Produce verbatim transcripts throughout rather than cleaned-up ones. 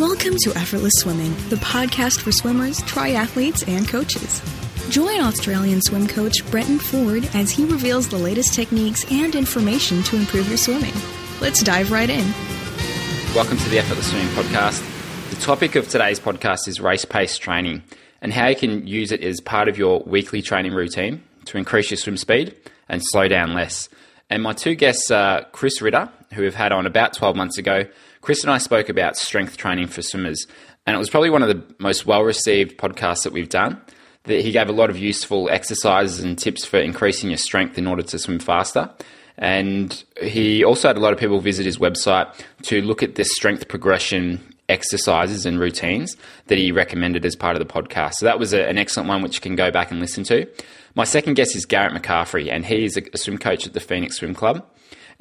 Welcome to Effortless Swimming, the podcast for swimmers, triathletes, and coaches. Join Australian swim coach Brenton Ford as he reveals the latest techniques and information to improve your swimming. Let's dive right in. Welcome to the Effortless Swimming podcast. The topic of today's podcast is race pace training and how you can use it as part of your weekly training routine to increase your swim speed and slow down less. And my two guests are Chris Ritter, who we've had on about twelve months ago. Chris and I spoke about strength training for swimmers, and it was probably one of the most well-received podcasts that we've done. That he gave a lot of useful exercises and tips for increasing your strength in order to swim faster. And he also had a lot of people visit his website to look at the strength progression exercises and routines that he recommended as part of the podcast. So that was a, an excellent one, which you can go back and listen to. My second guest is Garrett McCaffrey, and he is a, a swim coach at the Phoenix Swim Club.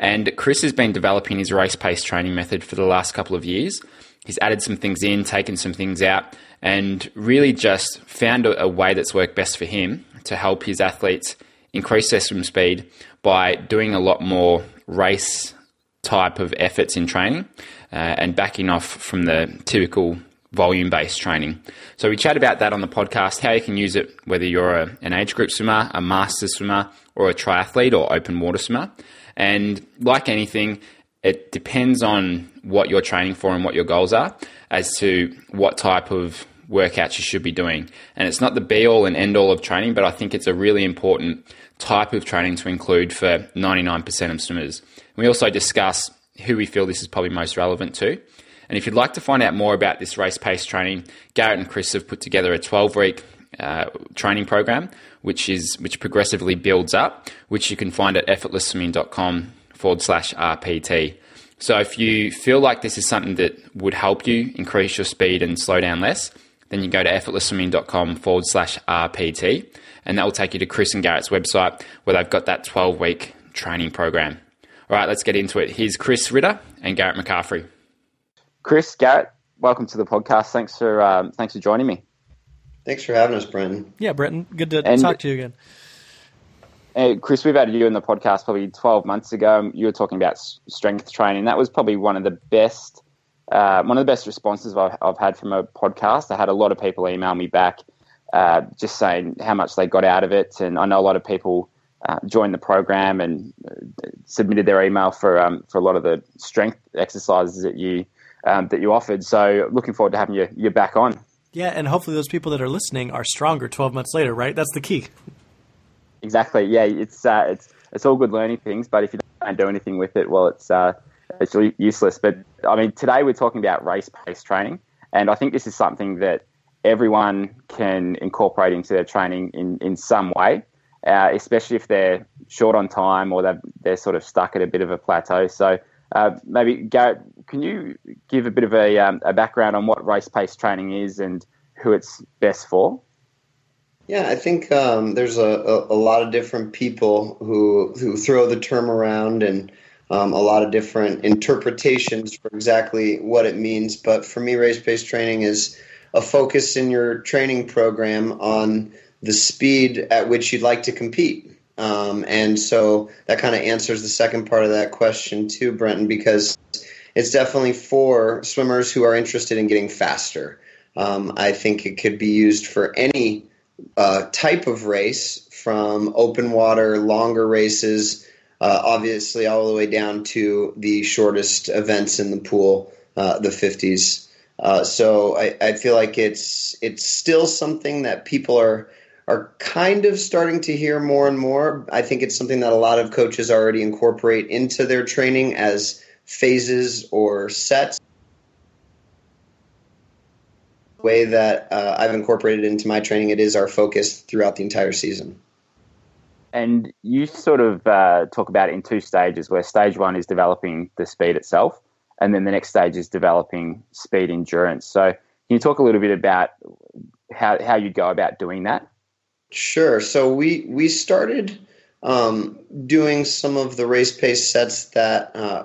And Chris has been developing his race pace training method for the last couple of years. He's added some things in, taken some things out, and really just found a, a way that's worked best for him to help his athletes increase their swim speed by doing a lot more race type of efforts in training uh, and backing off from the typical volume-based training. So we chat about that on the podcast, how you can use it, whether you're a, an age group swimmer, a master's swimmer, or a triathlete or open water swimmer. And like anything, it depends on what you're training for and what your goals are as to what type of workouts you should be doing. And it's not the be-all and end-all of training, but I think it's a really important type of training to include for ninety-nine percent of swimmers. We also discuss who we feel this is probably most relevant to. And if you'd like to find out more about this race pace training, Garrett and Chris have put together a twelve-week uh, training program, which is which progressively builds up, which you can find at effortless swimming dot com forward slash R P T. So if you feel like this is something that would help you increase your speed and slow down less, then you go to effortless swimming dot com forward slash R P T, and that will take you to Chris and Garrett's website where they've got that twelve-week training program. All right, let's get into it. Here's Chris Ritter and Garrett McCaffrey. Chris, Garrett, welcome to the podcast. Thanks for um, thanks for joining me. Thanks for having us, Brenton. Yeah, Brenton, good to and, talk to you again. Hey, Chris, we've had you in the podcast probably twelve months ago. You were talking about strength training. That was probably one of the best uh, one of the best responses I've, I've had from a podcast. I had a lot of people email me back uh, just saying how much they got out of it, and I know a lot of people uh, joined the program and submitted their email for um, for a lot of the strength exercises that you um, that you offered. So looking forward to having you you back on. Yeah, and hopefully those people that are listening are stronger twelve months later, right? That's the key. Exactly. Yeah, it's uh, it's it's all good learning things, but if you don't do anything with it, well, it's uh, it's really useless. But I mean, today we're talking about race pace training, and I think this is something that everyone can incorporate into their training in, in some way, uh, especially if they're short on time or they're they're sort of stuck at a bit of a plateau. So uh, maybe Garrett, can you give a bit of a um, a background on what race pace training is and who it's best for? Yeah, I think um, there's a, a, a lot of different people who who throw the term around and um, a lot of different interpretations for exactly what it means. But for me, race-based training is a focus in your training program on the speed at which you'd like to compete. Um, and so that kind of answers the second part of that question too, Brenton, because it's definitely for swimmers who are interested in getting faster. Um, I think it could be used for any Uh, type of race, from open water, longer races, uh, obviously all the way down to the shortest events in the pool, uh, the fifties. Uh, so I, I feel like it's it's still something that people are are kind of starting to hear more and more. I think it's something that a lot of coaches already incorporate into their training as phases or sets. Way that uh, I've incorporated into my training, it is our focus throughout the entire season. And you sort of uh, talk about it in two stages, where stage one is developing the speed itself, and then the next stage is developing speed endurance. So can you talk a little bit about how how you go about doing that? Sure. So we, we started um, doing some of the race pace sets that uh,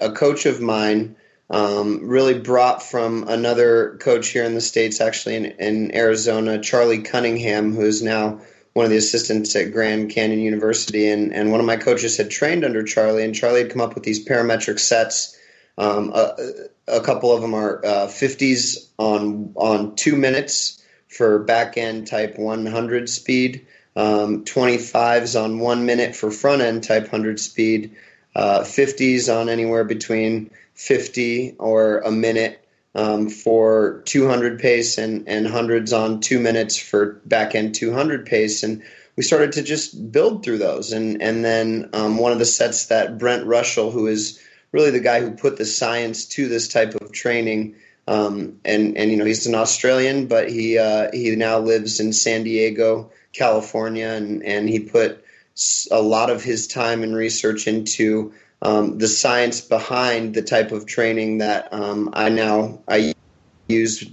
a coach of mine Um, really brought from another coach here in the States, actually in, in Arizona, Charlie Cunningham, who is now one of the assistants at Grand Canyon University. And, and one of my coaches had trained under Charlie, and Charlie had come up with these parametric sets Um, a, a couple of them are uh, fifties on on two minutes for back end type one hundred speed, um, twenty-fives on one minute for front end type one hundred speed, uh, fifties on anywhere between fifty or a minute um, for two hundred pace, and and hundreds on two minutes for back end two hundred pace. And we started to just build through those. And, and then um, one of the sets that Brent Rushall, who is really the guy who put the science to this type of training, um, and, and, you know, he's an Australian, but he uh, he now lives in San Diego, California, and, and he put a lot of his time and research into um, the science behind the type of training that um, I now I use.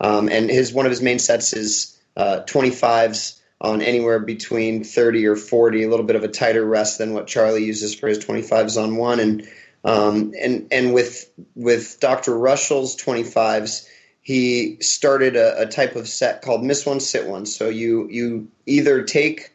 Um, and his one of his main sets is uh, twenty-fives on anywhere between thirty or forty, a little bit of a tighter rest than what Charlie uses for his twenty-fives on one. And um, and and with with Doctor Rushall's twenty-fives, he started a, a type of set called miss one, sit one. So you you either take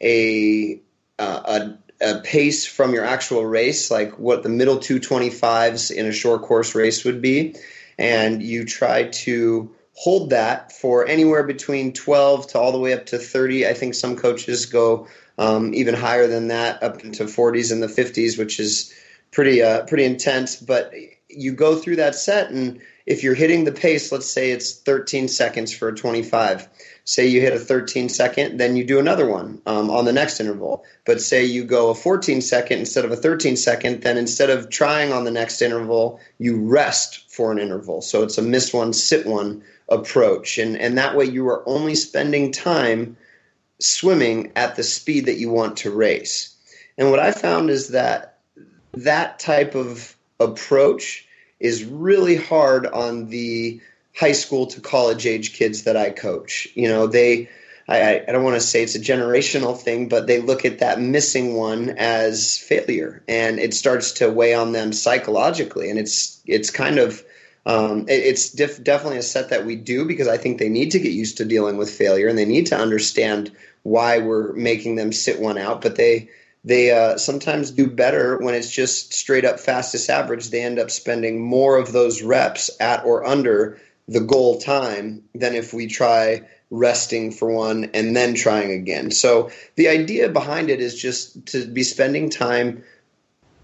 a uh, a, a pace from your actual race, like what the middle two twenty-fives in a short course race would be, and you try to hold that for anywhere between twelve to all the way up to thirty. I think some coaches go um, even higher than that, up into forties and the fifties, which is pretty uh, pretty intense. But you go through that set, and if you're hitting the pace, let's say it's thirteen seconds for a twenty-five. Say you hit a thirteen second, then you do another one um, on the next interval. But say you go a fourteen second instead of a thirteen second, then instead of trying on the next interval, you rest for an interval. So it's a miss one, sit one approach. And, and that way you are only spending time swimming at the speed that you want to race. And what I found is that that type of approach is really hard on the high school to college age kids that I coach. You know, they, I, I don't want to say it's a generational thing, but they look at that missing one as failure, and it starts to weigh on them psychologically. And it's, it's kind of, um, it, it's def- definitely a set that we do because I think they need to get used to dealing with failure, and they need to understand why we're making them sit one out. But they, They uh, sometimes do better when it's just straight up fastest average. They end up spending more of those reps at or under the goal time than if we try resting for one and then trying again. So the idea behind it is just to be spending time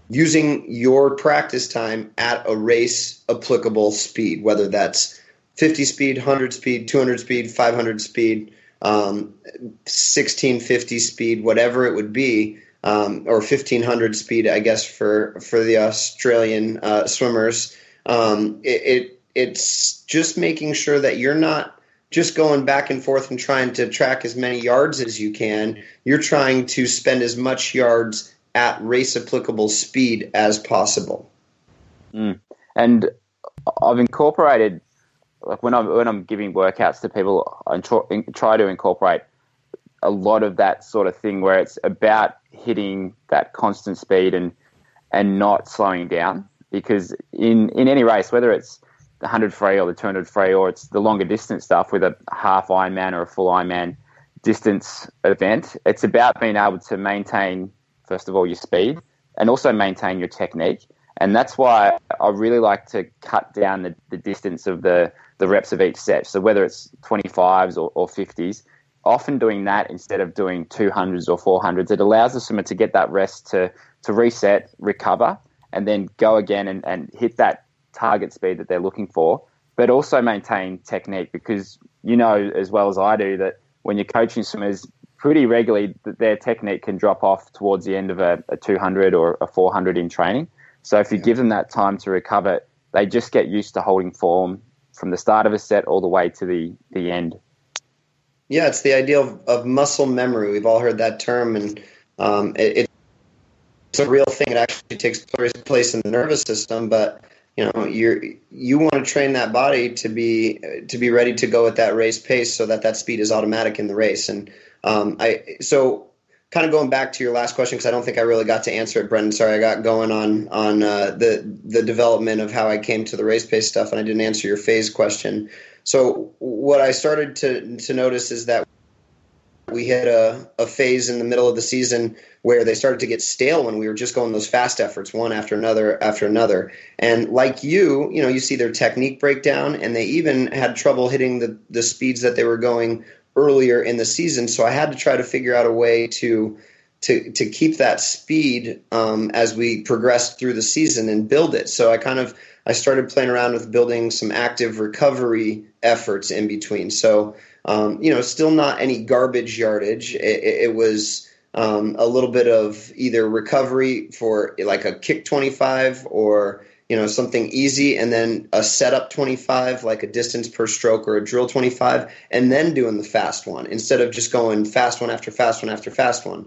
using your practice time at a race applicable speed, whether that's fifty speed, one hundred speed, two hundred speed, five hundred speed, um, sixteen fifty speed, whatever it would be. Um, or fifteen hundred speed, I guess, for, for the Australian uh, swimmers. Um, it, it it's just making sure that you're not just going back and forth and trying to track as many yards as you can. You're trying to spend as much yards at race-applicable speed as possible. Mm. And I've incorporated, like when I'm when I'm giving workouts to people, I try to incorporate a lot of that sort of thing where it's about hitting that constant speed and and not slowing down, because in, in any race, whether it's the one hundred free or the two hundred free or it's the longer distance stuff with a half Ironman or a full Ironman distance event, it's about being able to maintain, first of all, your speed and also maintain your technique. And that's why I really like to cut down the, the distance of the, the reps of each set. So whether it's twenty-fives or, or fifties, often doing that instead of doing two hundreds or four hundreds, it allows the swimmer to get that rest to to reset, recover, and then go again and, and hit that target speed that they're looking for, but also maintain technique, because you know as well as I do that when you're coaching swimmers pretty regularly that their technique can drop off towards the end of a, a two hundred or a four hundred in training. So if you yeah. give them that time to recover, they just get used to holding form from the start of a set all the way to the, the end. Yeah, it's the idea of, of muscle memory. We've all heard that term, and um, it, it's a real thing. It actually takes place in the nervous system, but you know, you're, you want to train that body to be to be ready to go at that race pace, so that that speed is automatic in the race. And um, I so kind of going back to your last question, because I don't think I really got to answer it, Brendan. Sorry, I got going on on uh, the the development of how I came to the race pace stuff, and I didn't answer your phase question. So what I started to to notice is that We hit a, a phase in the middle of the season where they started to get stale when we were just going those fast efforts, one after another after another. And like you, you know, you see their technique breakdown, and they even had trouble hitting the, the speeds that they were going earlier in the season. So I had to try to figure out a way to to to keep that speed um, as we progressed through the season and build it. So I kind of I started playing around with building some active recovery efforts in between. So Um, you know, still not any garbage yardage. It, it, it was um, a little bit of either recovery for like a kick twenty-five or, you know, something easy, and then a setup twenty-five, like a distance per stroke or a drill twenty-five, and then doing the fast one instead of just going fast one after fast one after fast one.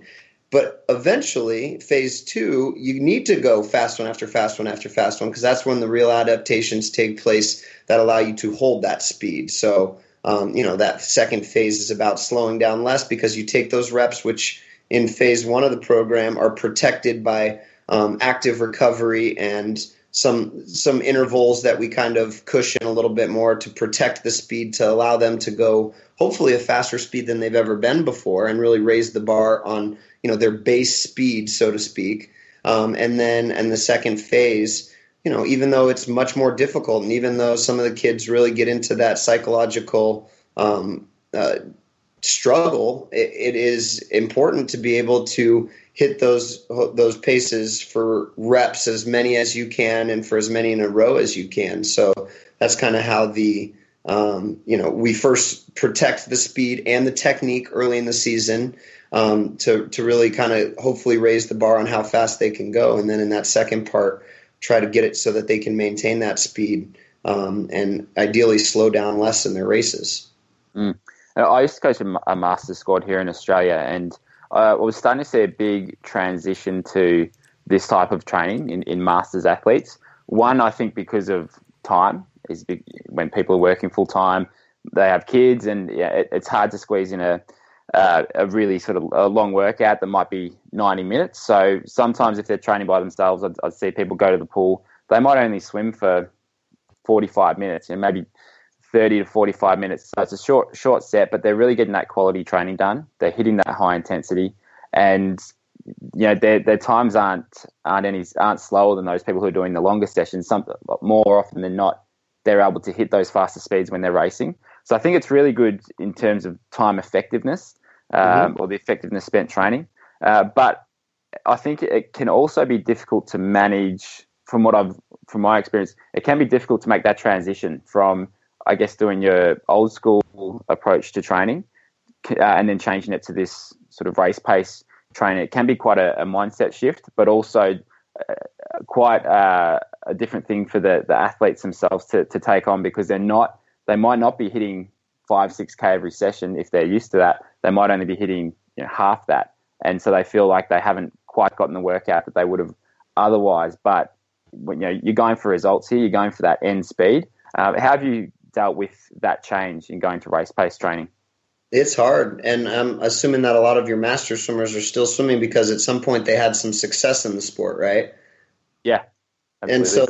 But eventually, phase two, you need to go fast one after fast one after fast one, because that's when the real adaptations take place that allow you to hold that speed. So Um, you know, that second phase is about slowing down less, because you take those reps, which in phase one of the program are protected by um, active recovery and some some intervals that we kind of cushion a little bit more to protect the speed, to allow them to go hopefully a faster speed than they've ever been before and really raise the bar on, you know, their base speed, so to speak. Um, and then in the second phase, you know, even though it's much more difficult, and even though some of the kids really get into that psychological um, uh, struggle, it, it is important to be able to hit those those paces for reps, as many as you can, and for as many in a row as you can. So that's kind of how the um, you know we first protect the speed and the technique early in the season um, to to really kind of hopefully raise the bar on how fast they can go, and then in that second part, try to get it so that they can maintain that speed um, and ideally slow down less in their races. Mm. I used to coach a, a master squad here in Australia, and uh, I was starting to see a big transition to this type of training in, in masters athletes. One, I think because of time, is big, when people are working full-time, they have kids, and yeah, it, it's hard to squeeze in a, uh, a really sort of a long workout that might be ninety minutes. So sometimes if they're training by themselves, I'd, I'd see people go to the pool. They might only swim for forty-five minutes, and you know, maybe thirty to forty-five minutes. So it's a short, short set, but they're really getting that quality training done. They're hitting that high intensity, and you know their their times aren't aren't any aren't slower than those people who are doing the longer sessions. Some more often than not, they're able to hit those faster speeds when they're racing. So I think it's really good in terms of time effectiveness um, mm-hmm. or the effectiveness spent training. Uh, but I think it can also be difficult to manage. From what I've, from my experience, it can be difficult to make that transition from, I guess, doing your old school approach to training uh, and then changing it to this sort of race pace training. It can be quite a, a mindset shift, but also uh, quite uh, a different thing for the, the athletes themselves to, to take on, because they're not. They might not be hitting five, six K every session if they're used to that. They might only be hitting you know, half that. And so they feel like they haven't quite gotten the workout that they would have otherwise. But when, you know, you're going for results here. You're going for that end speed. Uh, how have you dealt with that change in going to race-paced training? It's hard. And I'm assuming that a lot of your master swimmers are still swimming because at some point they had some success in the sport, right? Yeah. Absolutely. And so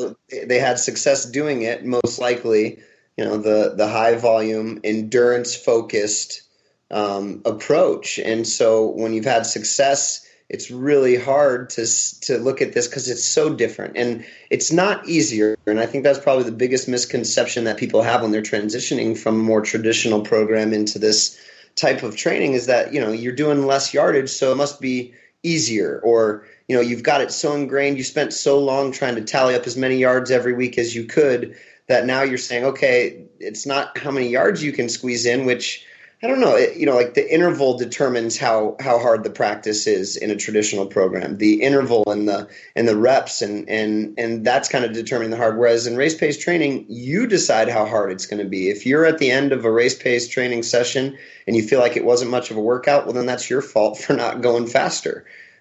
they had success doing it, most likely. You know, the, the high volume, endurance focused um, approach. And so when you've had success, it's really hard to to look at this because it's so different, and it's not easier. And I think that's probably the biggest misconception that people have when they're transitioning from a more traditional program into this type of training, is that, you know, you're doing less yardage, so it must be easier, or, you know, you've got it so ingrained, you spent so long trying to tally up as many yards every week as you could, that now you're saying, okay, it's not how many yards you can squeeze in, which, I don't know, it, you know, like the interval determines how, how hard the practice is in a traditional program, the interval and the and the reps, and and and that's kind of determining the hard. Whereas in race-paced training, you decide how hard it's going to be. If you're at the end of a race-paced training session and you feel like it wasn't much of a workout, well, then that's your fault for not going faster.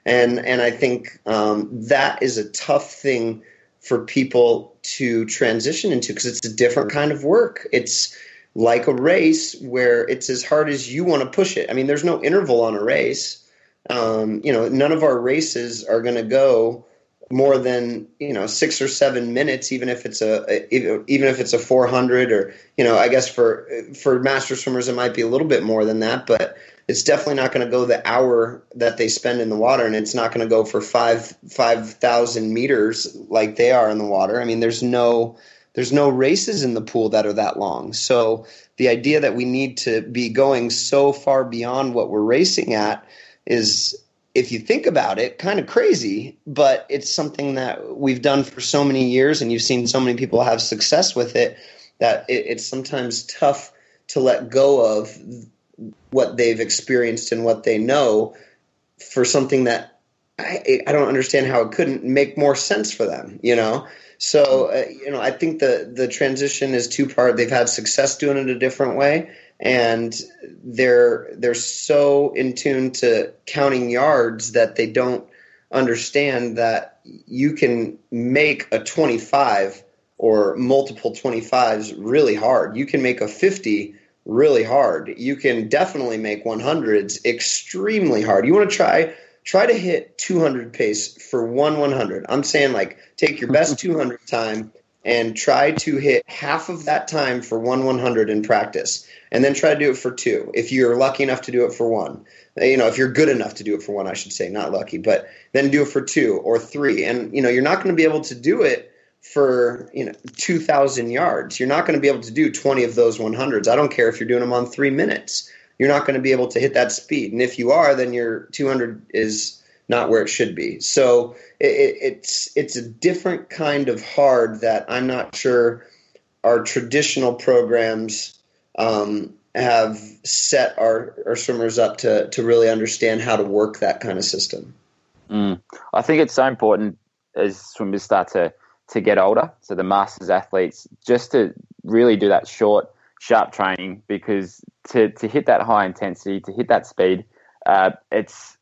And, and I think um, that is a tough thing for people to transition into, because it's a different kind of work. It's like a race where it's as hard as you want to push it. I mean, there's no interval on a race. Um, you know, none of our races are going to go more than, you know, six or seven minutes, even if it's a, even if it's a four hundred, or, you know, I guess for, for master swimmers, it might be a little bit more than that, but it's definitely not going to go the hour that they spend in the water. And it's not going to go for five, five thousand meters like they are in the water. I mean, there's no, there's no races in the pool that are that long. So the idea that we need to be going so far beyond what we're racing at is, if you think about it, kind of crazy, but it's something that we've done for so many years, and you've seen so many people have success with it, that it, it's sometimes tough to let go of what they've experienced and what they know for something that I, I don't understand how it couldn't make more sense for them, you know? So, uh, you know, I think the, the transition is two-part. They've had success doing it a different way, and they're they're so in tune to counting yards that they don't understand that you can make a twenty-five or multiple twenty-fives really hard. You can make a fifty really hard. You can definitely make one hundreds extremely hard. You want to try – try to hit two hundred pace for one one hundred. I'm saying, like, take your best two hundred time and try to hit half of that time for one one hundred in practice, and then try to do it for two if you're lucky enough to do it for one. You know, if you're good enough to do it for one, I should say, not lucky, but then do it for two or three. And, you know, you're not going to be able to do it for, you know, two thousand yards. You're not going to be able to do twenty of those one hundreds. I don't care if you're doing them on three minutes. You're not going to be able to hit that speed. And if you are, then your two hundred is not where it should be. So it, it's it's a different kind of hard that I'm not sure our traditional programs um, have set our, our swimmers up to, to really understand how to work that kind of system. Mm. I think it's so important as swimmers start to, to get older, so the masters athletes, just to really do that short, sharp training, because to, to hit that high intensity, to hit that speed, uh, it's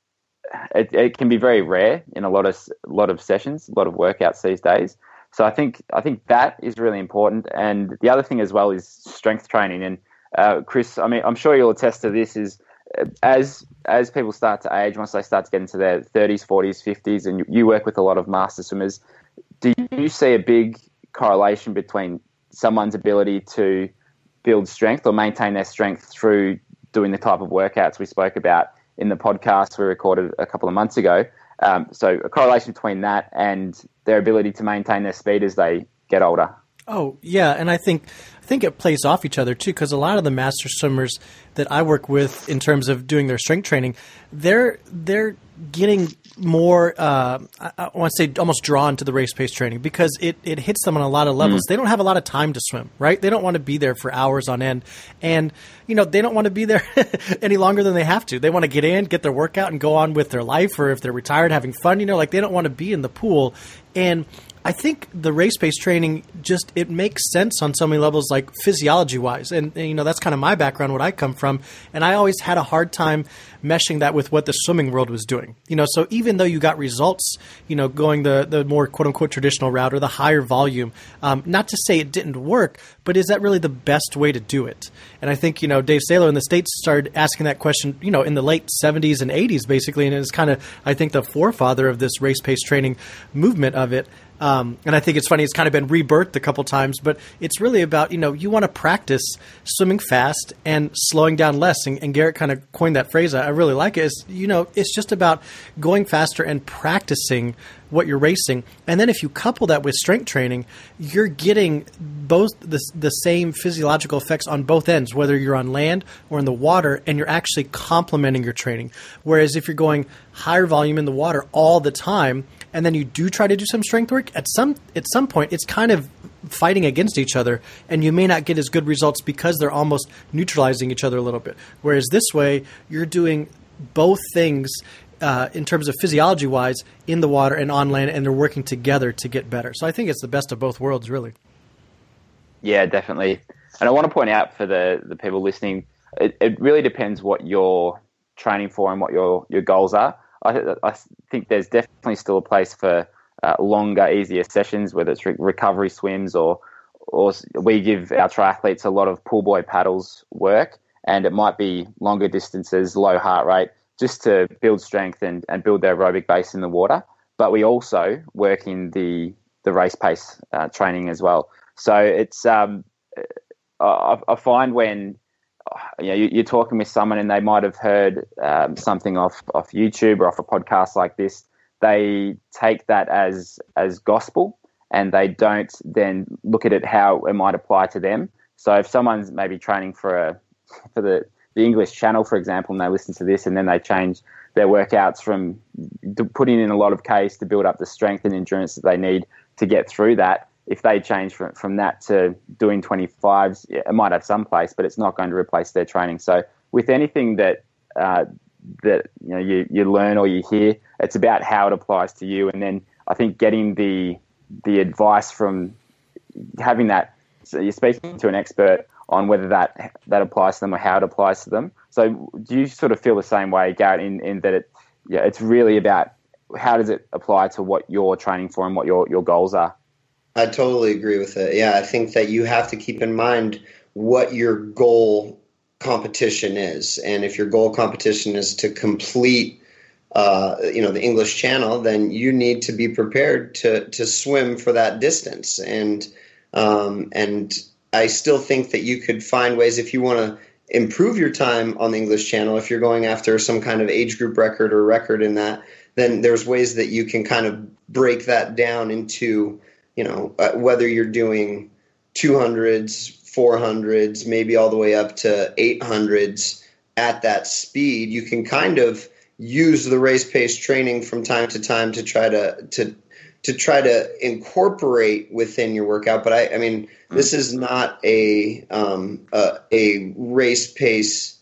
it, it can be very rare in a lot of a lot of sessions, a lot of workouts these days. So I think I think that is really important. And the other thing as well is strength training. And uh, Chris, I mean, I'm sure you'll attest to this: is as as people start to age, once they start to get into their thirties, forties, fifties, and you, you work with a lot of master swimmers, do you see a big correlation between someone's ability to build strength or maintain their strength through doing the type of workouts we spoke about in the podcast we recorded a couple of months ago? Um, so a correlation between that and their ability to maintain their speed as they get older. Oh, yeah, and I think I think it plays off each other too, because a lot of the master swimmers that I work with in terms of doing their strength training, they're they're getting more, uh, I want to say, almost drawn to the race-paced training, because it, it hits them on a lot of levels. Mm. They don't have a lot of time to swim, right? They don't want to be there for hours on end. And, you know, they don't want to be there any longer than they have to. They want to get in, get their workout, and go on with their life, or if they're retired, having fun. You know, like, they don't want to be in the pool. And I think the race-based training just, it makes sense on so many levels, like physiology-wise. And, and, you know, that's kind of my background, what I come from. And I always had a hard time meshing that with what the swimming world was doing. You know, so even though you got results, you know, going the, the more quote-unquote traditional route or the higher volume, um, not to say it didn't work, but is that really the best way to do it? And I think, you know, Dave Salo in the States started asking that question, you know, in the late seventies and eighties, basically. And it was kind of, I think, the forefather of this race-paced training movement of it. Um, and I think it's funny, it's kind of been rebirthed a couple times, but it's really about, you know, you want to practice swimming fast and slowing down less. And, and Garrett kind of coined that phrase. I really like it. It's, you know, it's just about going faster and practicing what you're racing. And then if you couple that with strength training, you're getting both the, the same physiological effects on both ends, whether you're on land or in the water, and you're actually complementing your training. Whereas if you're going higher volume in the water all the time, and then you do try to do some strength work, at some at some point it's kind of fighting against each other, and you may not get as good results because they're almost neutralizing each other a little bit. Whereas this way, you're doing both things uh, in terms of physiology-wise in the water and on land, and they're working together to get better. So I think it's the best of both worlds, really. Yeah, definitely. And I want to point out for the, the people listening, it, it really depends what you're training for and what your, your goals are. I, I think there's definitely still a place for uh, longer, easier sessions, whether it's re- recovery swims or or we give our triathletes a lot of pool boy paddles work, and it might be longer distances, low heart rate, just to build strength and, and build their aerobic base in the water. but we also work in the the race pace uh, training as well. So it's um, I, I find when you know, you're talking with someone and they might have heard um, something off off YouTube or off a podcast like this, they take that as as gospel, and they don't then look at it how it might apply to them. So if someone's maybe training for a for the, the English Channel, for example, and they listen to this and then they change their workouts from putting in a lot of Ks to build up the strength and endurance that they need to get through that, if they change from, from that to doing twenty-fives, it might have some place, but it's not going to replace their training. So with anything that uh, that you know you, you learn or you hear, it's about how it applies to you. And then I think getting the the advice from having that, so you're speaking to an expert on whether that that applies to them or how it applies to them. So do you sort of feel the same way, Garrett, in, in that it, yeah, it's really about how does it apply to what you're training for and what your, your goals are? I totally agree with it. Yeah, I think that you have to keep in mind what your goal competition is. And if your goal competition is to complete Uh, you know, the English Channel, then you need to be prepared to, to swim for that distance. And um, and I still think that you could find ways if you want to improve your time on the English Channel, if you're going after some kind of age group record or record in that, then there's ways that you can kind of break that down into, you know, uh, whether you're doing two hundreds, four hundreds, maybe all the way up to eight hundreds at that speed. You can kind of use the race pace training from time to time to try to to to try to incorporate within your workout. But I, I mean, this is not a um, a, a race pace.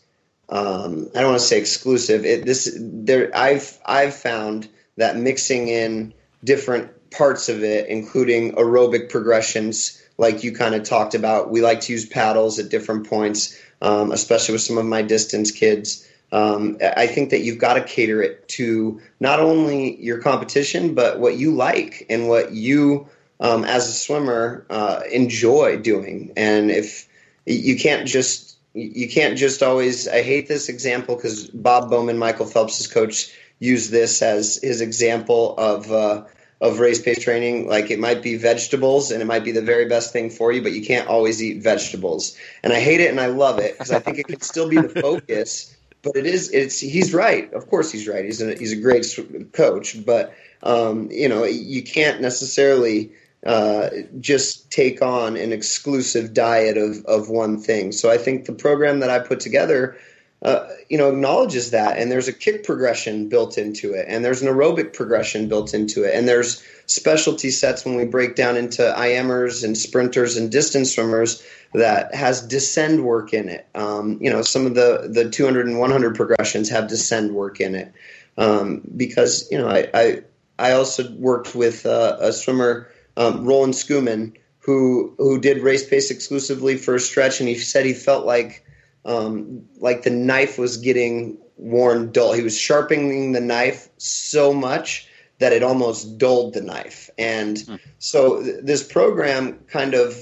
Um, I don't want to say exclusive. It, this there. I've I've found that mixing in different parts of it, including aerobic progressions, like you kind of talked about. We like to use paddles at different points, um, especially with some of my distance kids. Um, I think that you've got to cater it to not only your competition, but what you like and what you, um, as a swimmer, uh, enjoy doing. And if you can't just, you can't just always, I hate this example because Bob Bowman, Michael Phelps' coach, used this as his example of, uh, of race pace training. Like, it might be vegetables and it might be the very best thing for you, but you can't always eat vegetables. And I hate it and I love it because I think it can still be the focus. But it is, it's, he's right. Of course he's right. He's a, he's a great sw- coach, but, um, you know, you can't necessarily uh, just take on an exclusive diet of, of one thing. So I think the program that I put together, uh, you know, acknowledges that. And there's a kick progression built into it. And there's an aerobic progression built into it. And there's specialty sets when we break down into I M'ers and sprinters and distance swimmers that has descend work in it. Um, you know, some of the, the two hundred and one hundred progressions have descend work in it. Um, because, you know, I, I, I also worked with uh, a swimmer, um, Roland Schoeman, who, who did race pace exclusively for a stretch. And he said he felt like, um, like the knife was getting worn dull. He was sharpening the knife so much that it almost dulled the knife. And mm. so th- this program kind of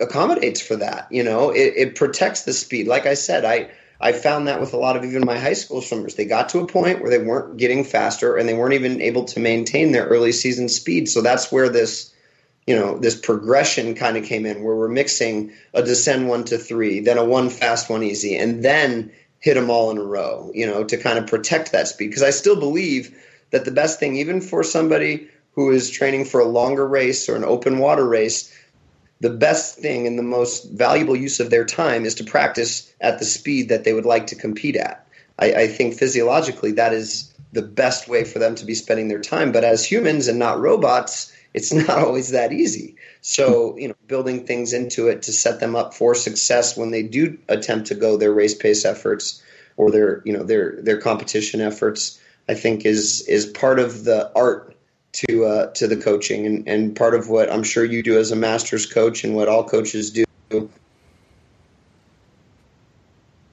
accommodates for that. You know, it, it protects the speed. Like I said, I, I found that with a lot of even my high school swimmers. They got to a point where they weren't getting faster and they weren't even able to maintain their early season speed. So that's where this, you know, this progression kind of came in, where we're mixing a descend one to three, then a one fast, one easy, and then hit them all in a row, you know, to kind of protect that speed. Because I still believe that the best thing, even for somebody who is training for a longer race or an open water race, the best thing and the most valuable use of their time is to practice at the speed that they would like to compete at. I, I think physiologically that is the best way for them to be spending their time. But as humans and not robots, it's not always that easy. So, you know, building things into it to set them up for success when they do attempt to go their race pace efforts or their, you know, their their competition efforts, I think is is part of the art to uh, to the coaching, and, and part of what I'm sure you do as a master's coach and what all coaches do,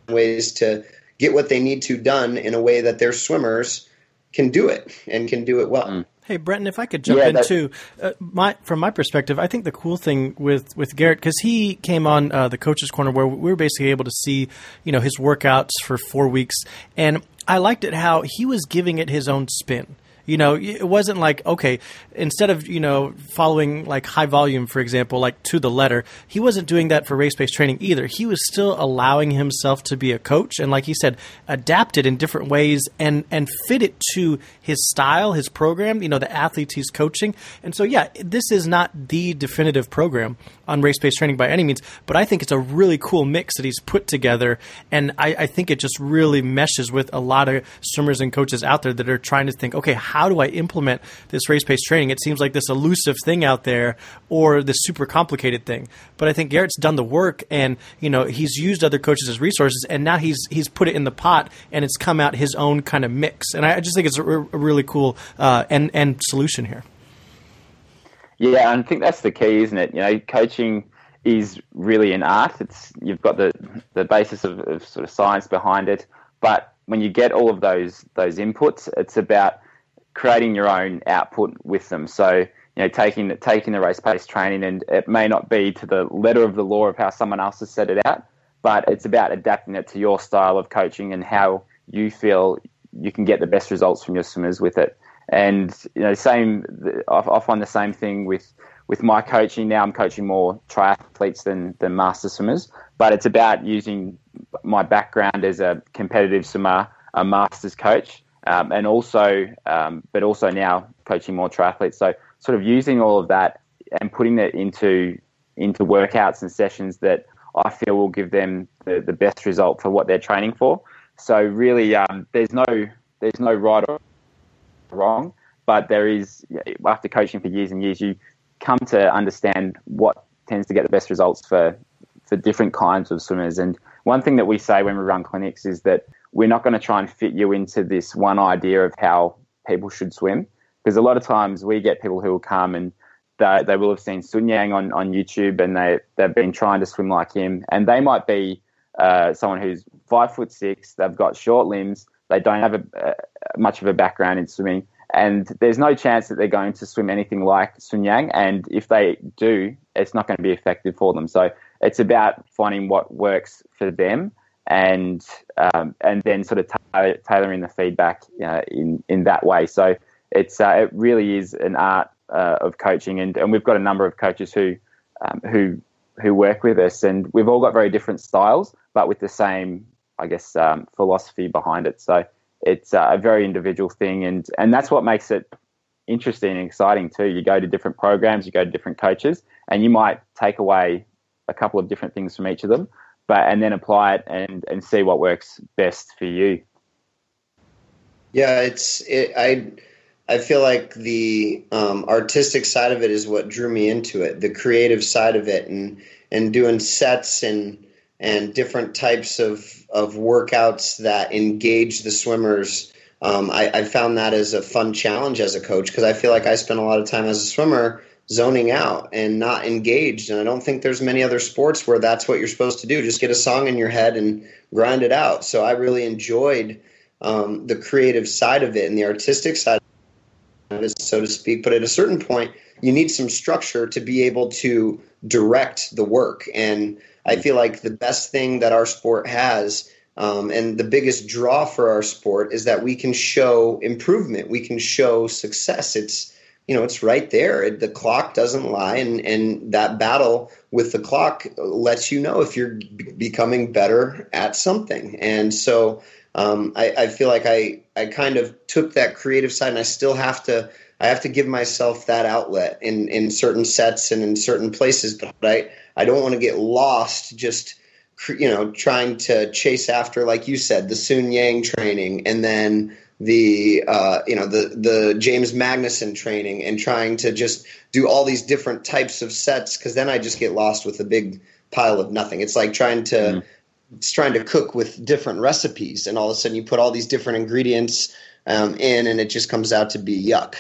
ways to get what they need to done in a way that their swimmers can do it and can do it well. Mm. Hey, Brenton, if I could jump yeah, in too, uh, my, from my perspective, I think the cool thing with, with Garrett, because he came on uh, the Coach's Corner where we were basically able to see, you know, his workouts for four weeks. And I liked it how he was giving it his own spin. You know, it wasn't like, okay, instead of, you know, following like high volume, for example, like to the letter, he wasn't doing that for race-based training either. He was still allowing himself to be a coach. And like he said, adapt it in different ways and, and fit it to his style, his program, you know, the athletes he's coaching. And so, yeah, this is not the definitive program on race-based training by any means, but I think it's a really cool mix that he's put together. And I, I think it just really meshes with a lot of swimmers and coaches out there that are trying to think, okay, how do I implement this race-based training? It seems like this elusive thing out there or this super complicated thing. But I think Garrett's done the work and, you know, he's used other coaches as resources, and now he's he's put it in the pot and it's come out his own kind of mix. And I, I just think it's a, a really cool uh, and, and solution here. Yeah, and I think that's the key, isn't it? You know, coaching is really an art. It's you've got the the basis of, of sort of science behind it, but when you get all of those those inputs, it's about creating your own output with them. So you know, taking taking the race-based training, and it may not be to the letter of the law of how someone else has set it out, but it's about adapting it to your style of coaching and how you feel you can get the best results from your swimmers with it. And you know, same. I find the same thing with, with my coaching. Now I'm coaching more triathletes than than master swimmers, but it's about using my background as a competitive swimmer, a master's coach, um, and also, um, but also now coaching more triathletes. So sort of using all of that and putting it into into workouts and sessions that I feel will give them the, the best result for what they're training for. So really, um, there's no there's no right or wrong, but there is, after coaching for years and years, you come to understand what tends to get the best results for for different kinds of swimmers. And one thing that we say when we run clinics is that we're not going to try and fit you into this one idea of how people should swim, because a lot of times we get people who will come and they, they will have seen Sun Yang on, on YouTube, and they, they've been trying to swim like him, and they might be uh, someone who's five foot six, they've got short limbs, they don't have a, uh, much of a background in swimming, and there's no chance that they're going to swim anything like Sun Yang, and if they do, it's not going to be effective for them. So it's about finding what works for them, and um, and then sort of ta- tailoring the feedback uh, in, in that way. So it's uh, it really is an art uh, of coaching, and, and we've got a number of coaches who um, who who work with us, and we've all got very different styles, but with the same, I guess, um, philosophy behind it. So it's uh, a very individual thing, and, and that's what makes it interesting and exciting too. You go to different programs, you go to different coaches, and you might take away a couple of different things from each of them, but and then apply it and, and see what works best for you. Yeah, it's it, I I feel like the um, artistic side of it is what drew me into it, the creative side of it, and and doing sets and. and different types of, of workouts that engage the swimmers. Um, I, I found that as a fun challenge as a coach, because I feel like I spend a lot of time as a swimmer zoning out and not engaged. And I don't think there's many other sports where that's what you're supposed to do, just get a song in your head and grind it out. So I really enjoyed um, the creative side of it and the artistic side of it, so to speak. But at a certain point, you need some structure to be able to direct the work. And I feel like the best thing that our sport has, um, and the biggest draw for our sport, is that we can show improvement. We can show success. It's, you know, it's right there. It, the clock doesn't lie, and, and that battle with the clock lets you know if you're b- becoming better at something. And so um, I, I feel like I, I kind of took that creative side, and I still have to I have to give myself that outlet in, in certain sets and in certain places, but I, I don't want to get lost just, you know, trying to chase after, like you said, the Sun Yang training, and then the, uh, you know, the, the James Magnussen training, and trying to just do all these different types of sets, because then I just get lost with a big pile of nothing. It's like trying to mm. it's trying to cook with different recipes, and all of a sudden you put all these different ingredients Um, in and it just comes out to be yuck.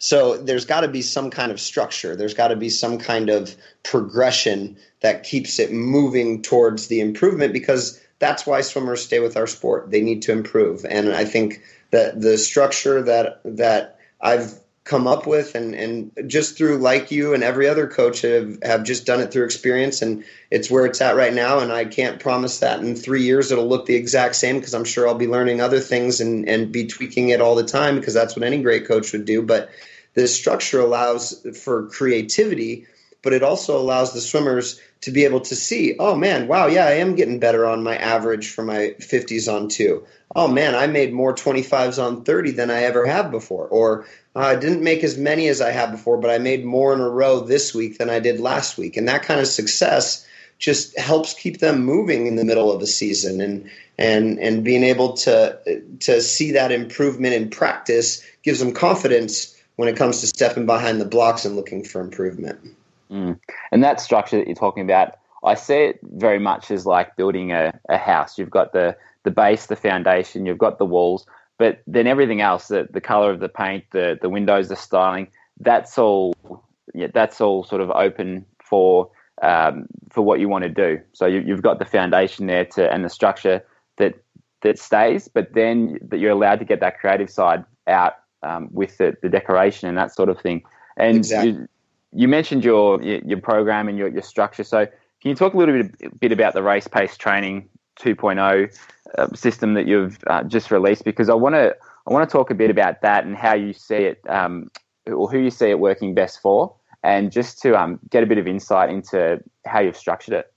So there's got to be some kind of structure. There's got to be some kind of progression that keeps it moving towards the improvement, because that's why swimmers stay with our sport. They need to improve. And I think that the structure that that I've come up with, and, and just through, like you and every other coach have, have just done it through experience, and it's where it's at right now. And I can't promise that in three years it'll look the exact same, because I'm sure I'll be learning other things and, and be tweaking it all the time, because that's what any great coach would do. But this structure allows for creativity, but it also allows the swimmers to be able to see, oh man, wow, yeah, I am getting better on my average for my fifties on two. Oh man, I made more twenty-fives on thirty than I ever have before. Or I uh, didn't make as many as I had before, but I made more in a row this week than I did last week. And that kind of success just helps keep them moving in the middle of a season, and and and being able to to see that improvement in practice gives them confidence when it comes to stepping behind the blocks and looking for improvement. Mm. And that structure that you're talking about, I see it very much as like building a, a house. You've got the, the base, the foundation, you've got the walls, but then everything else, the, the color of the paint, the, the windows, the styling, that's all yeah, that's all sort of open for um, for what you want to do. So you, you've got the foundation there to, and the structure that that stays, but then that you're allowed to get that creative side out um, with the, the decoration and that sort of thing. And exactly. you, You mentioned your your program and your, your structure. So can you talk a little bit, bit about the Race Pace Training two point oh uh, system that you've uh, just released? Because I want to I want to talk a bit about that and how you see it, um, or who you see it working best for, and just to um, get a bit of insight into how you've structured it.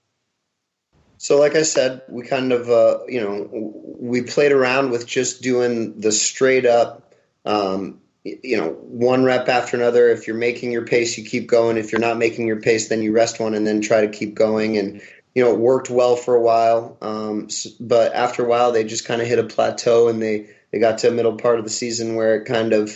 So like I said, we kind of, uh, you know, we played around with just doing the straight up um you know, one rep after another. If you're making your pace, you keep going. If you're not making your pace, then you rest one and then try to keep going. And, you know, it worked well for a while. Um, but after a while, they just kind of hit a plateau, and they, they got to a middle part of the season where it kind of,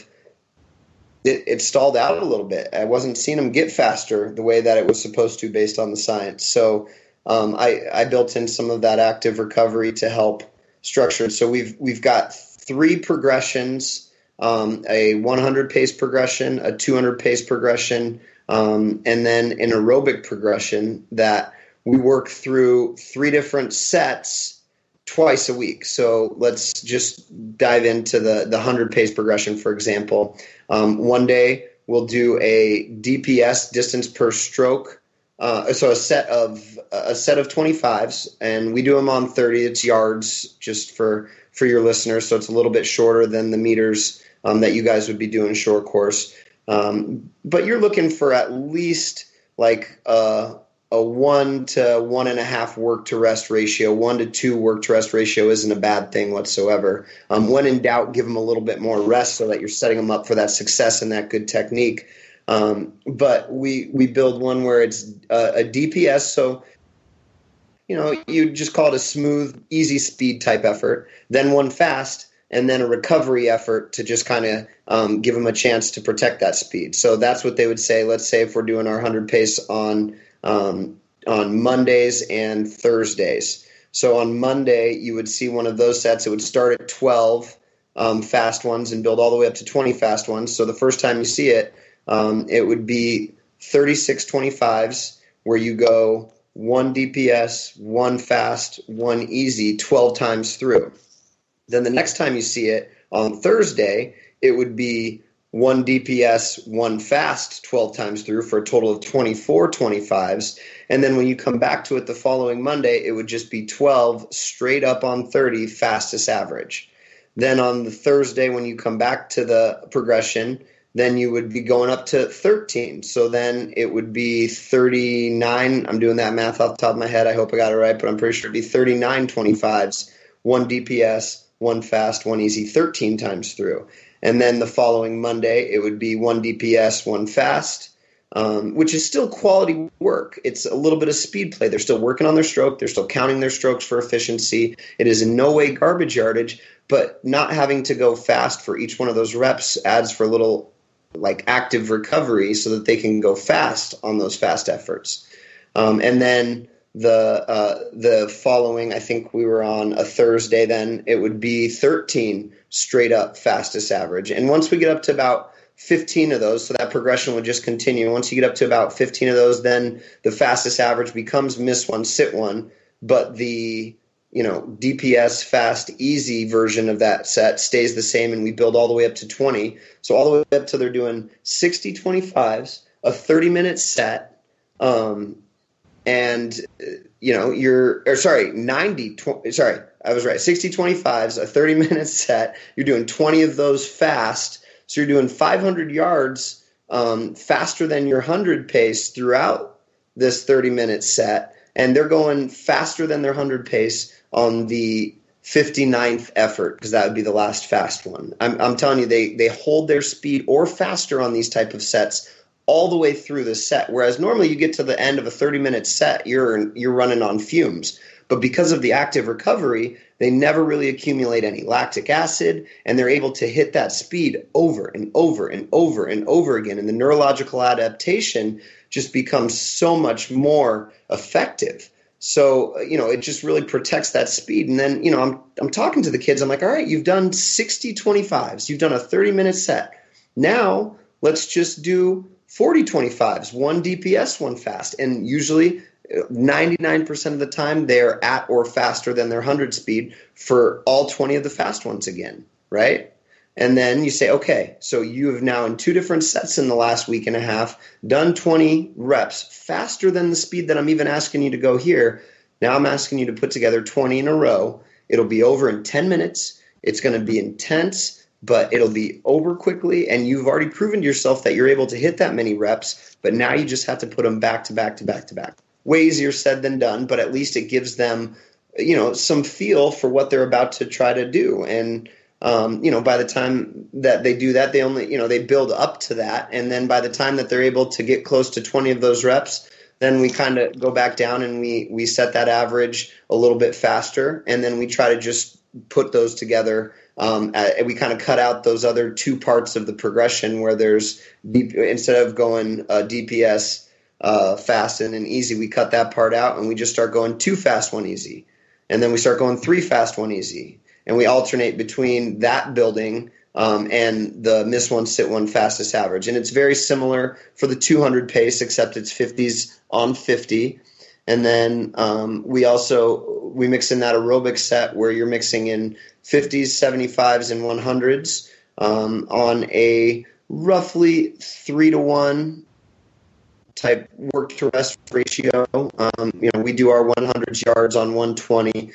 it, it stalled out a little bit. I wasn't seeing them get faster the way that it was supposed to based on the science. So um, I, I built in some of that active recovery to help structure. So we've, we've got three progressions, Um, a one hundred pace progression, a two hundred pace progression, um, and then an aerobic progression that we work through three different sets twice a week. So let's just dive into the, the one hundred pace progression, for example. Um, one day we'll do a D P S, distance per stroke, uh, so a set of a set of twenty-fives, and we do them on thirty. It's yards, just for for your listeners, so it's a little bit shorter than the meters Um, that you guys would be doing short course. Um, but you're looking for at least like a, a one to one and a half work to rest ratio. One to two work to rest ratio isn't a bad thing whatsoever. Um, when in doubt, give them a little bit more rest so that you're setting them up for that success and that good technique. Um, but we, we build one where it's a, a D P S. So, you know, you just call it a smooth, easy speed type effort. Then one fast, and then a recovery effort to just kind of um, give them a chance to protect that speed. So that's what they would say. Let's say if we're doing our one hundred pace on um, on Mondays and Thursdays. So on Monday, you would see one of those sets. It would start at twelve um, fast ones and build all the way up to twenty fast ones. So the first time you see it, um, it would be thirty-six twenty-fives, where you go one D P S, one fast, one easy, twelve times through. Then the next time you see it on Thursday, it would be one D P S, one fast, twelve times through for a total of twenty-four twenty-fives. And then when you come back to it the following Monday, it would just be twelve straight up on thirty fastest average. Then on the Thursday, when you come back to the progression, then you would be going up to thirteen. So then it would be thirty-nine. I'm doing that math off the top of my head. I hope I got it right, but I'm pretty sure it'd be thirty-nine twenty-fives, one D P S, one fast, one easy, thirteen times through. And then the following Monday, it would be one D P S, one fast, um, which is still quality work. It's a little bit of speed play. They're still working on their stroke. They're still counting their strokes for efficiency. It is in no way garbage yardage, but not having to go fast for each one of those reps adds for a little like active recovery so that they can go fast on those fast efforts. Um, and then The uh, the following, I think we were on a Thursday then, it would be thirteen straight up fastest average. And once we get up to about fifteen of those, so that progression would just continue. Once you get up to about fifteen of those, then the fastest average becomes miss one, sit one. But the you know, D P S fast, easy version of that set stays the same, and we build all the way up to twenty. So all the way up to they're doing sixty twenty-fives, a thirty minute set. Um, and you know, you're, or sorry, ninety, twenty, sorry, I was right. sixty twenty-fives, a thirty minute set. You're doing twenty of those fast. So you're doing five hundred yards, um, faster than your hundred pace throughout this thirty minute set. And they're going faster than their hundred pace on the fifty-ninth effort, because that would be the last fast one. I'm, I'm telling you, they, they hold their speed or faster on these type of sets all the way through the set. Whereas normally you get to the end of a thirty minute set, you're, you're running on fumes. But because of the active recovery, they never really accumulate any lactic acid, and they're able to hit that speed over and over and over and over again. And the neurological adaptation just becomes so much more effective. So, you know, it just really protects that speed. And then, you know, I'm I'm talking to the kids. I'm like, all right, you've done sixty twenty-fives. You've done a thirty minute set. Now let's just do forty twenty-fives, one D P S, one fast. And usually ninety-nine percent of the time they're at or faster than their one hundred speed for all twenty of the fast ones again, right? And then you say, okay, so you have now in two different sets in the last week and a half done twenty reps faster than the speed that I'm even asking you to go here. Now I'm asking you to put together twenty in a row. It'll be over in ten minutes. It's going to be intense, but it'll be over quickly, and you've already proven to yourself that you're able to hit that many reps, but now you just have to put them back to back to back to back. Way easier said than done, but at least it gives them, you know, some feel for what they're about to try to do. And, um, you know, by the time that they do that, they only, you know, they build up to that. And then by the time that they're able to get close to twenty of those reps, then we kind of go back down and we, we set that average a little bit faster. And then we try to just put those together. Um, and we kind of cut out those other two parts of the progression where there's, instead of going uh, D P S uh, fast and then easy, we cut that part out and we just start going two fast, one easy. And then we start going three fast, one easy. And we alternate between that building um, and the miss one, sit one fastest average. And it's very similar for the two hundred pace, except it's fifties on fifty. And then um, we also, we mix in that aerobic set where you're mixing in fifties, seventy-fives, and one hundreds um, on a roughly three to one type work to rest ratio. Um, you know, we do our one hundred yards on one twenty.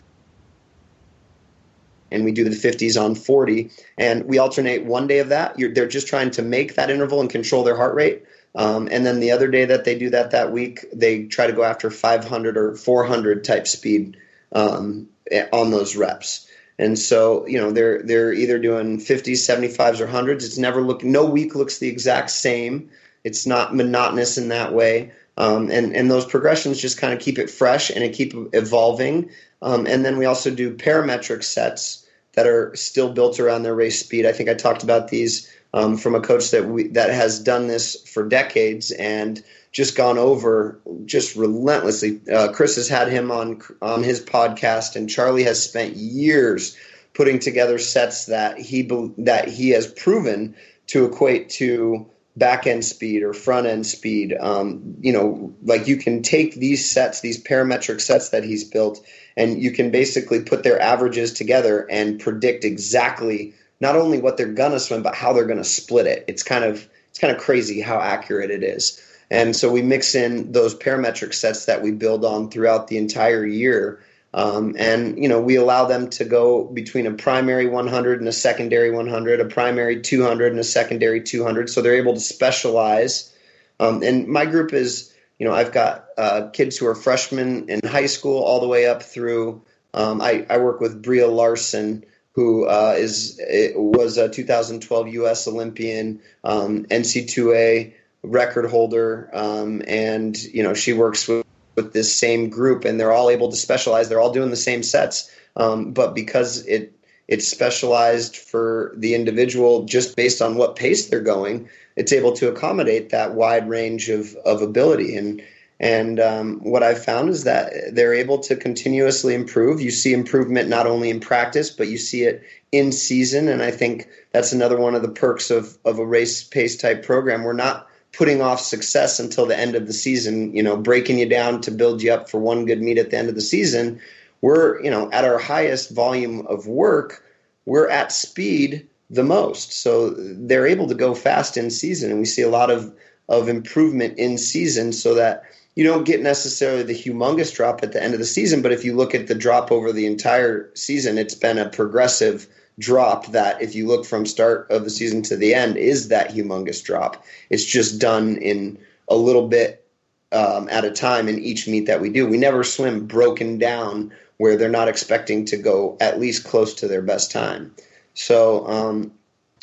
And we do the fifties on forty, and we alternate one day of that. You're, they're just trying to make that interval and control their heart rate. Um, and then the other day that they do that that week, they try to go after five hundred or four hundred type speed um, on those reps. And so, you know, they're they're either doing fifties, seventy-fives, or hundreds. It's never look. No week looks the exact same. It's not monotonous in that way. Um, and, and those progressions just kind of keep it fresh and it keep evolving. Um, and then we also do parametric sets that are still built around their race speed. I think I talked about these um, from a coach that we, that has done this for decades and just gone over just relentlessly. Uh, Chris has had him on on his podcast, and Charlie has spent years putting together sets that he that he has proven to equate to back-end speed or front-end speed. Um, you know, like you can take these sets, these parametric sets that he's built, and you can basically put their averages together and predict exactly not only what they're going to swim, but how they're going to split it. It's kind of it's kind of crazy how accurate it is. And so we mix in those parametric sets that we build on throughout the entire year. Um, and, you know, we allow them to go between a primary one hundred and a secondary one hundred, a primary two hundred and a secondary two hundred. So they're able to specialize. Um, and my group is, you know, I've got uh, kids who are freshmen in high school all the way up through. Um, I, I work with Bria Larson, who uh, is was a two thousand twelve U S Olympian, um, N C two A record holder. Um, and, you know, she works with. with this same group, and they're all able to specialize. They're all doing the same sets. Um, but because it, it's specialized for the individual just based on what pace they're going, it's able to accommodate that wide range of, of ability. And, and um, what I've found is that they're able to continuously improve. You see improvement not only in practice, but you see it in season. And I think that's another one of the perks of, of a race pace type program. We're not putting off success until the end of the season, you know, breaking you down to build you up for one good meet at the end of the season. we're, you know, at our highest volume of work, we're at speed the most. So they're able to go fast in season, and we see a lot of, of improvement in season so that you don't get necessarily the humongous drop at the end of the season. But if you look at the drop over the entire season, it's been a progressive drop that, if you look from start of the season to the end, is that humongous drop. It's just done in a little bit um, at a time in each meet that we do. We never swim broken down where they're not expecting to go at least close to their best time. So, um,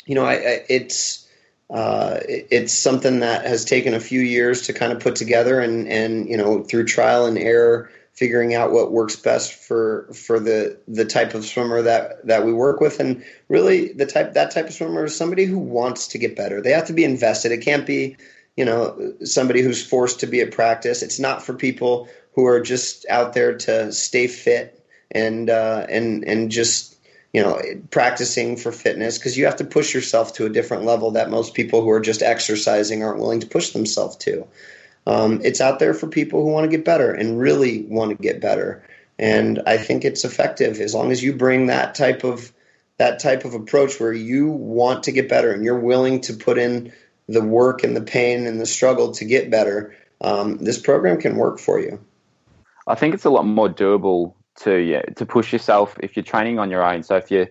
you know, I, I, it's... Uh, it's something that has taken a few years to kind of put together, and, and, you know, through trial and error, figuring out what works best for, for the, the type of swimmer that, that we work with. And really the type, that type of swimmer is somebody who wants to get better. They have to be invested. It can't be, you know, somebody who's forced to be at practice. It's not for people who are just out there to stay fit and, uh, and, and just, you know, practicing for fitness, because you have to push yourself to a different level that most people who are just exercising aren't willing to push themselves to. Um, it's out there for people who want to get better and really want to get better. And I think it's effective as long as you bring that type of that type of approach where you want to get better and you're willing to put in the work and the pain and the struggle to get better. Um, this program can work for you. I think it's a lot more doable to yeah, to push yourself if you're training on your own. So if you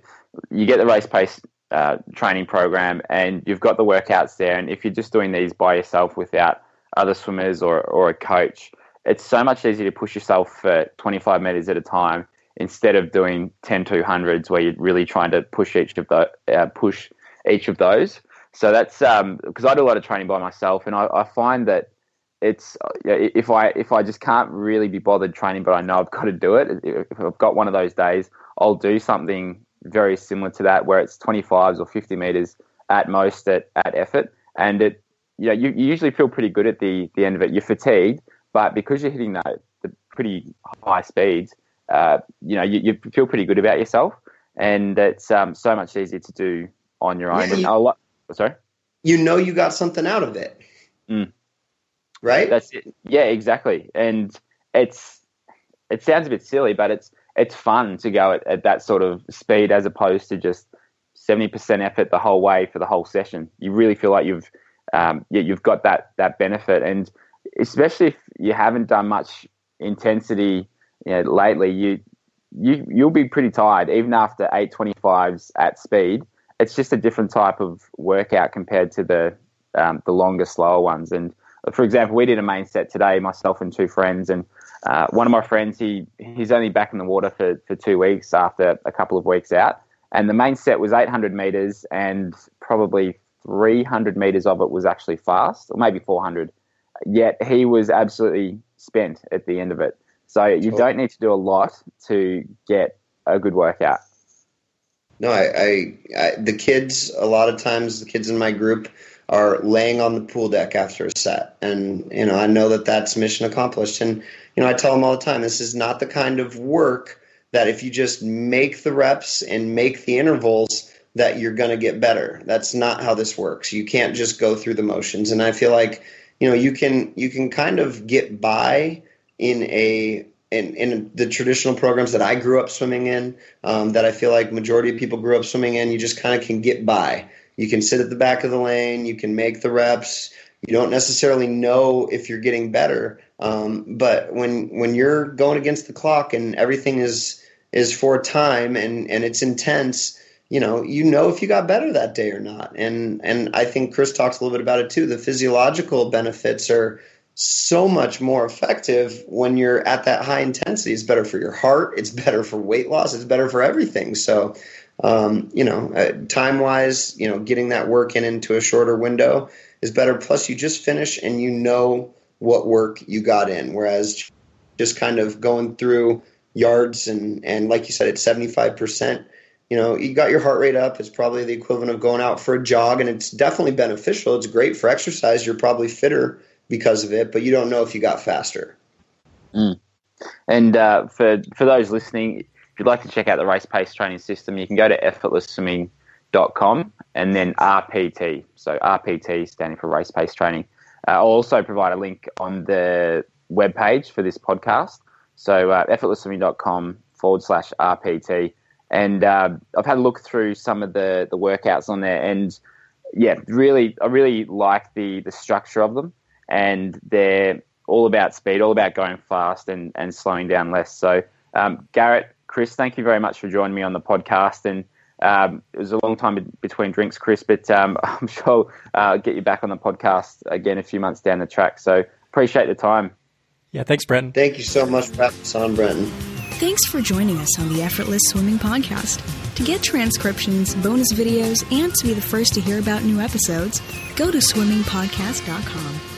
you get the race pace uh, training program and you've got the workouts there, and if you're just doing these by yourself without other swimmers or, or a coach, it's so much easier to push yourself for twenty-five meters at a time instead of doing ten two hundreds where you're really trying to push each of the uh, push each of those. So that's um because I do a lot of training by myself, and I, I find that it's if I if I just can't really be bothered training, but I know I've got to do it. If I've got one of those days, I'll do something very similar to that, where it's twenty-fives or fifty meters at most at, at effort, and it you know you, you usually feel pretty good at the the end of it. You're fatigued, but because you're hitting that the pretty high speeds, uh, you know you, you feel pretty good about yourself, and it's um, so much easier to do on your own. Yeah, you, and lo- sorry, you know you got something out of it. Mm. Right? That's it. Yeah, exactly. And it's it sounds a bit silly, but it's it's fun to go at, at that sort of speed as opposed to just seventy percent effort the whole way for the whole session. You really feel like you've um, yeah, you've got that, that benefit. And especially if you haven't done much intensity you know, lately, you, you, you'll be pretty tired even after eight twenty-fives at speed. It's just a different type of workout compared to the um, the longer, slower ones. And for example, we did a main set today, myself and two friends, and uh, one of my friends, he he's only back in the water for, for two weeks after a couple of weeks out, and the main set was eight hundred meters, and probably three hundred meters of it was actually fast, or maybe four hundred, yet he was absolutely spent at the end of it. So you don't need to do a lot to get a good workout. No, I, I, I the kids, a lot of times the kids in my group are laying on the pool deck after a set. And, you know, I know that that's mission accomplished. And, you know, I tell them all the time, this is not the kind of work that if you just make the reps and make the intervals that you're going to get better. That's not how this works. You can't just go through the motions. And I feel like, you know, you can, you can kind of get by in a, in, in the traditional programs that I grew up swimming in, um, that I feel like majority of people grew up swimming in. You just kind of can get by. You can sit at the back of the lane. You can make the reps. You don't necessarily know if you're getting better. Um, but when when you're going against the clock and everything is is for time and, and it's intense, you know, you know if you got better that day or not. And and I think Chris talks a little bit about it too. The physiological benefits are so much more effective when you're at that high intensity. It's better for your heart. It's better for weight loss. It's better for everything. So Um, you know, uh, time wise, you know, getting that work in into a shorter window is better. Plus, you just finish and you know what work you got in. Whereas just kind of going through yards and, and like you said, it's seventy-five percent, you know, you got your heart rate up. It's probably the equivalent of going out for a jog, and it's definitely beneficial. It's great for exercise. You're probably fitter because of it, but you don't know if you got faster. Mm. And uh, for for those listening, if you'd like to check out the race pace training system, you can go to effortless swimming dot com and then R P T. So R P T standing for race pace training. Uh, I'll also provide a link on the webpage for this podcast. So uh, effortless swimming dot com forward slash R P T. And uh, I've had a look through some of the, the workouts on there, and yeah, really, I really like the, the structure of them, and they're all about speed, all about going fast and, and slowing down less. So um, Garrett, Chris, thank you very much for joining me on the podcast. And um, it was a long time be- between drinks, Chris, but um, I'm sure uh, I'll get you back on the podcast again a few months down the track. So appreciate the time. Yeah, thanks, Brenton. Thank you so much for having us on, Brenton. Thanks for joining us on the Effortless Swimming Podcast. To get transcriptions, bonus videos, and to be the first to hear about new episodes, go to swimming podcast dot com.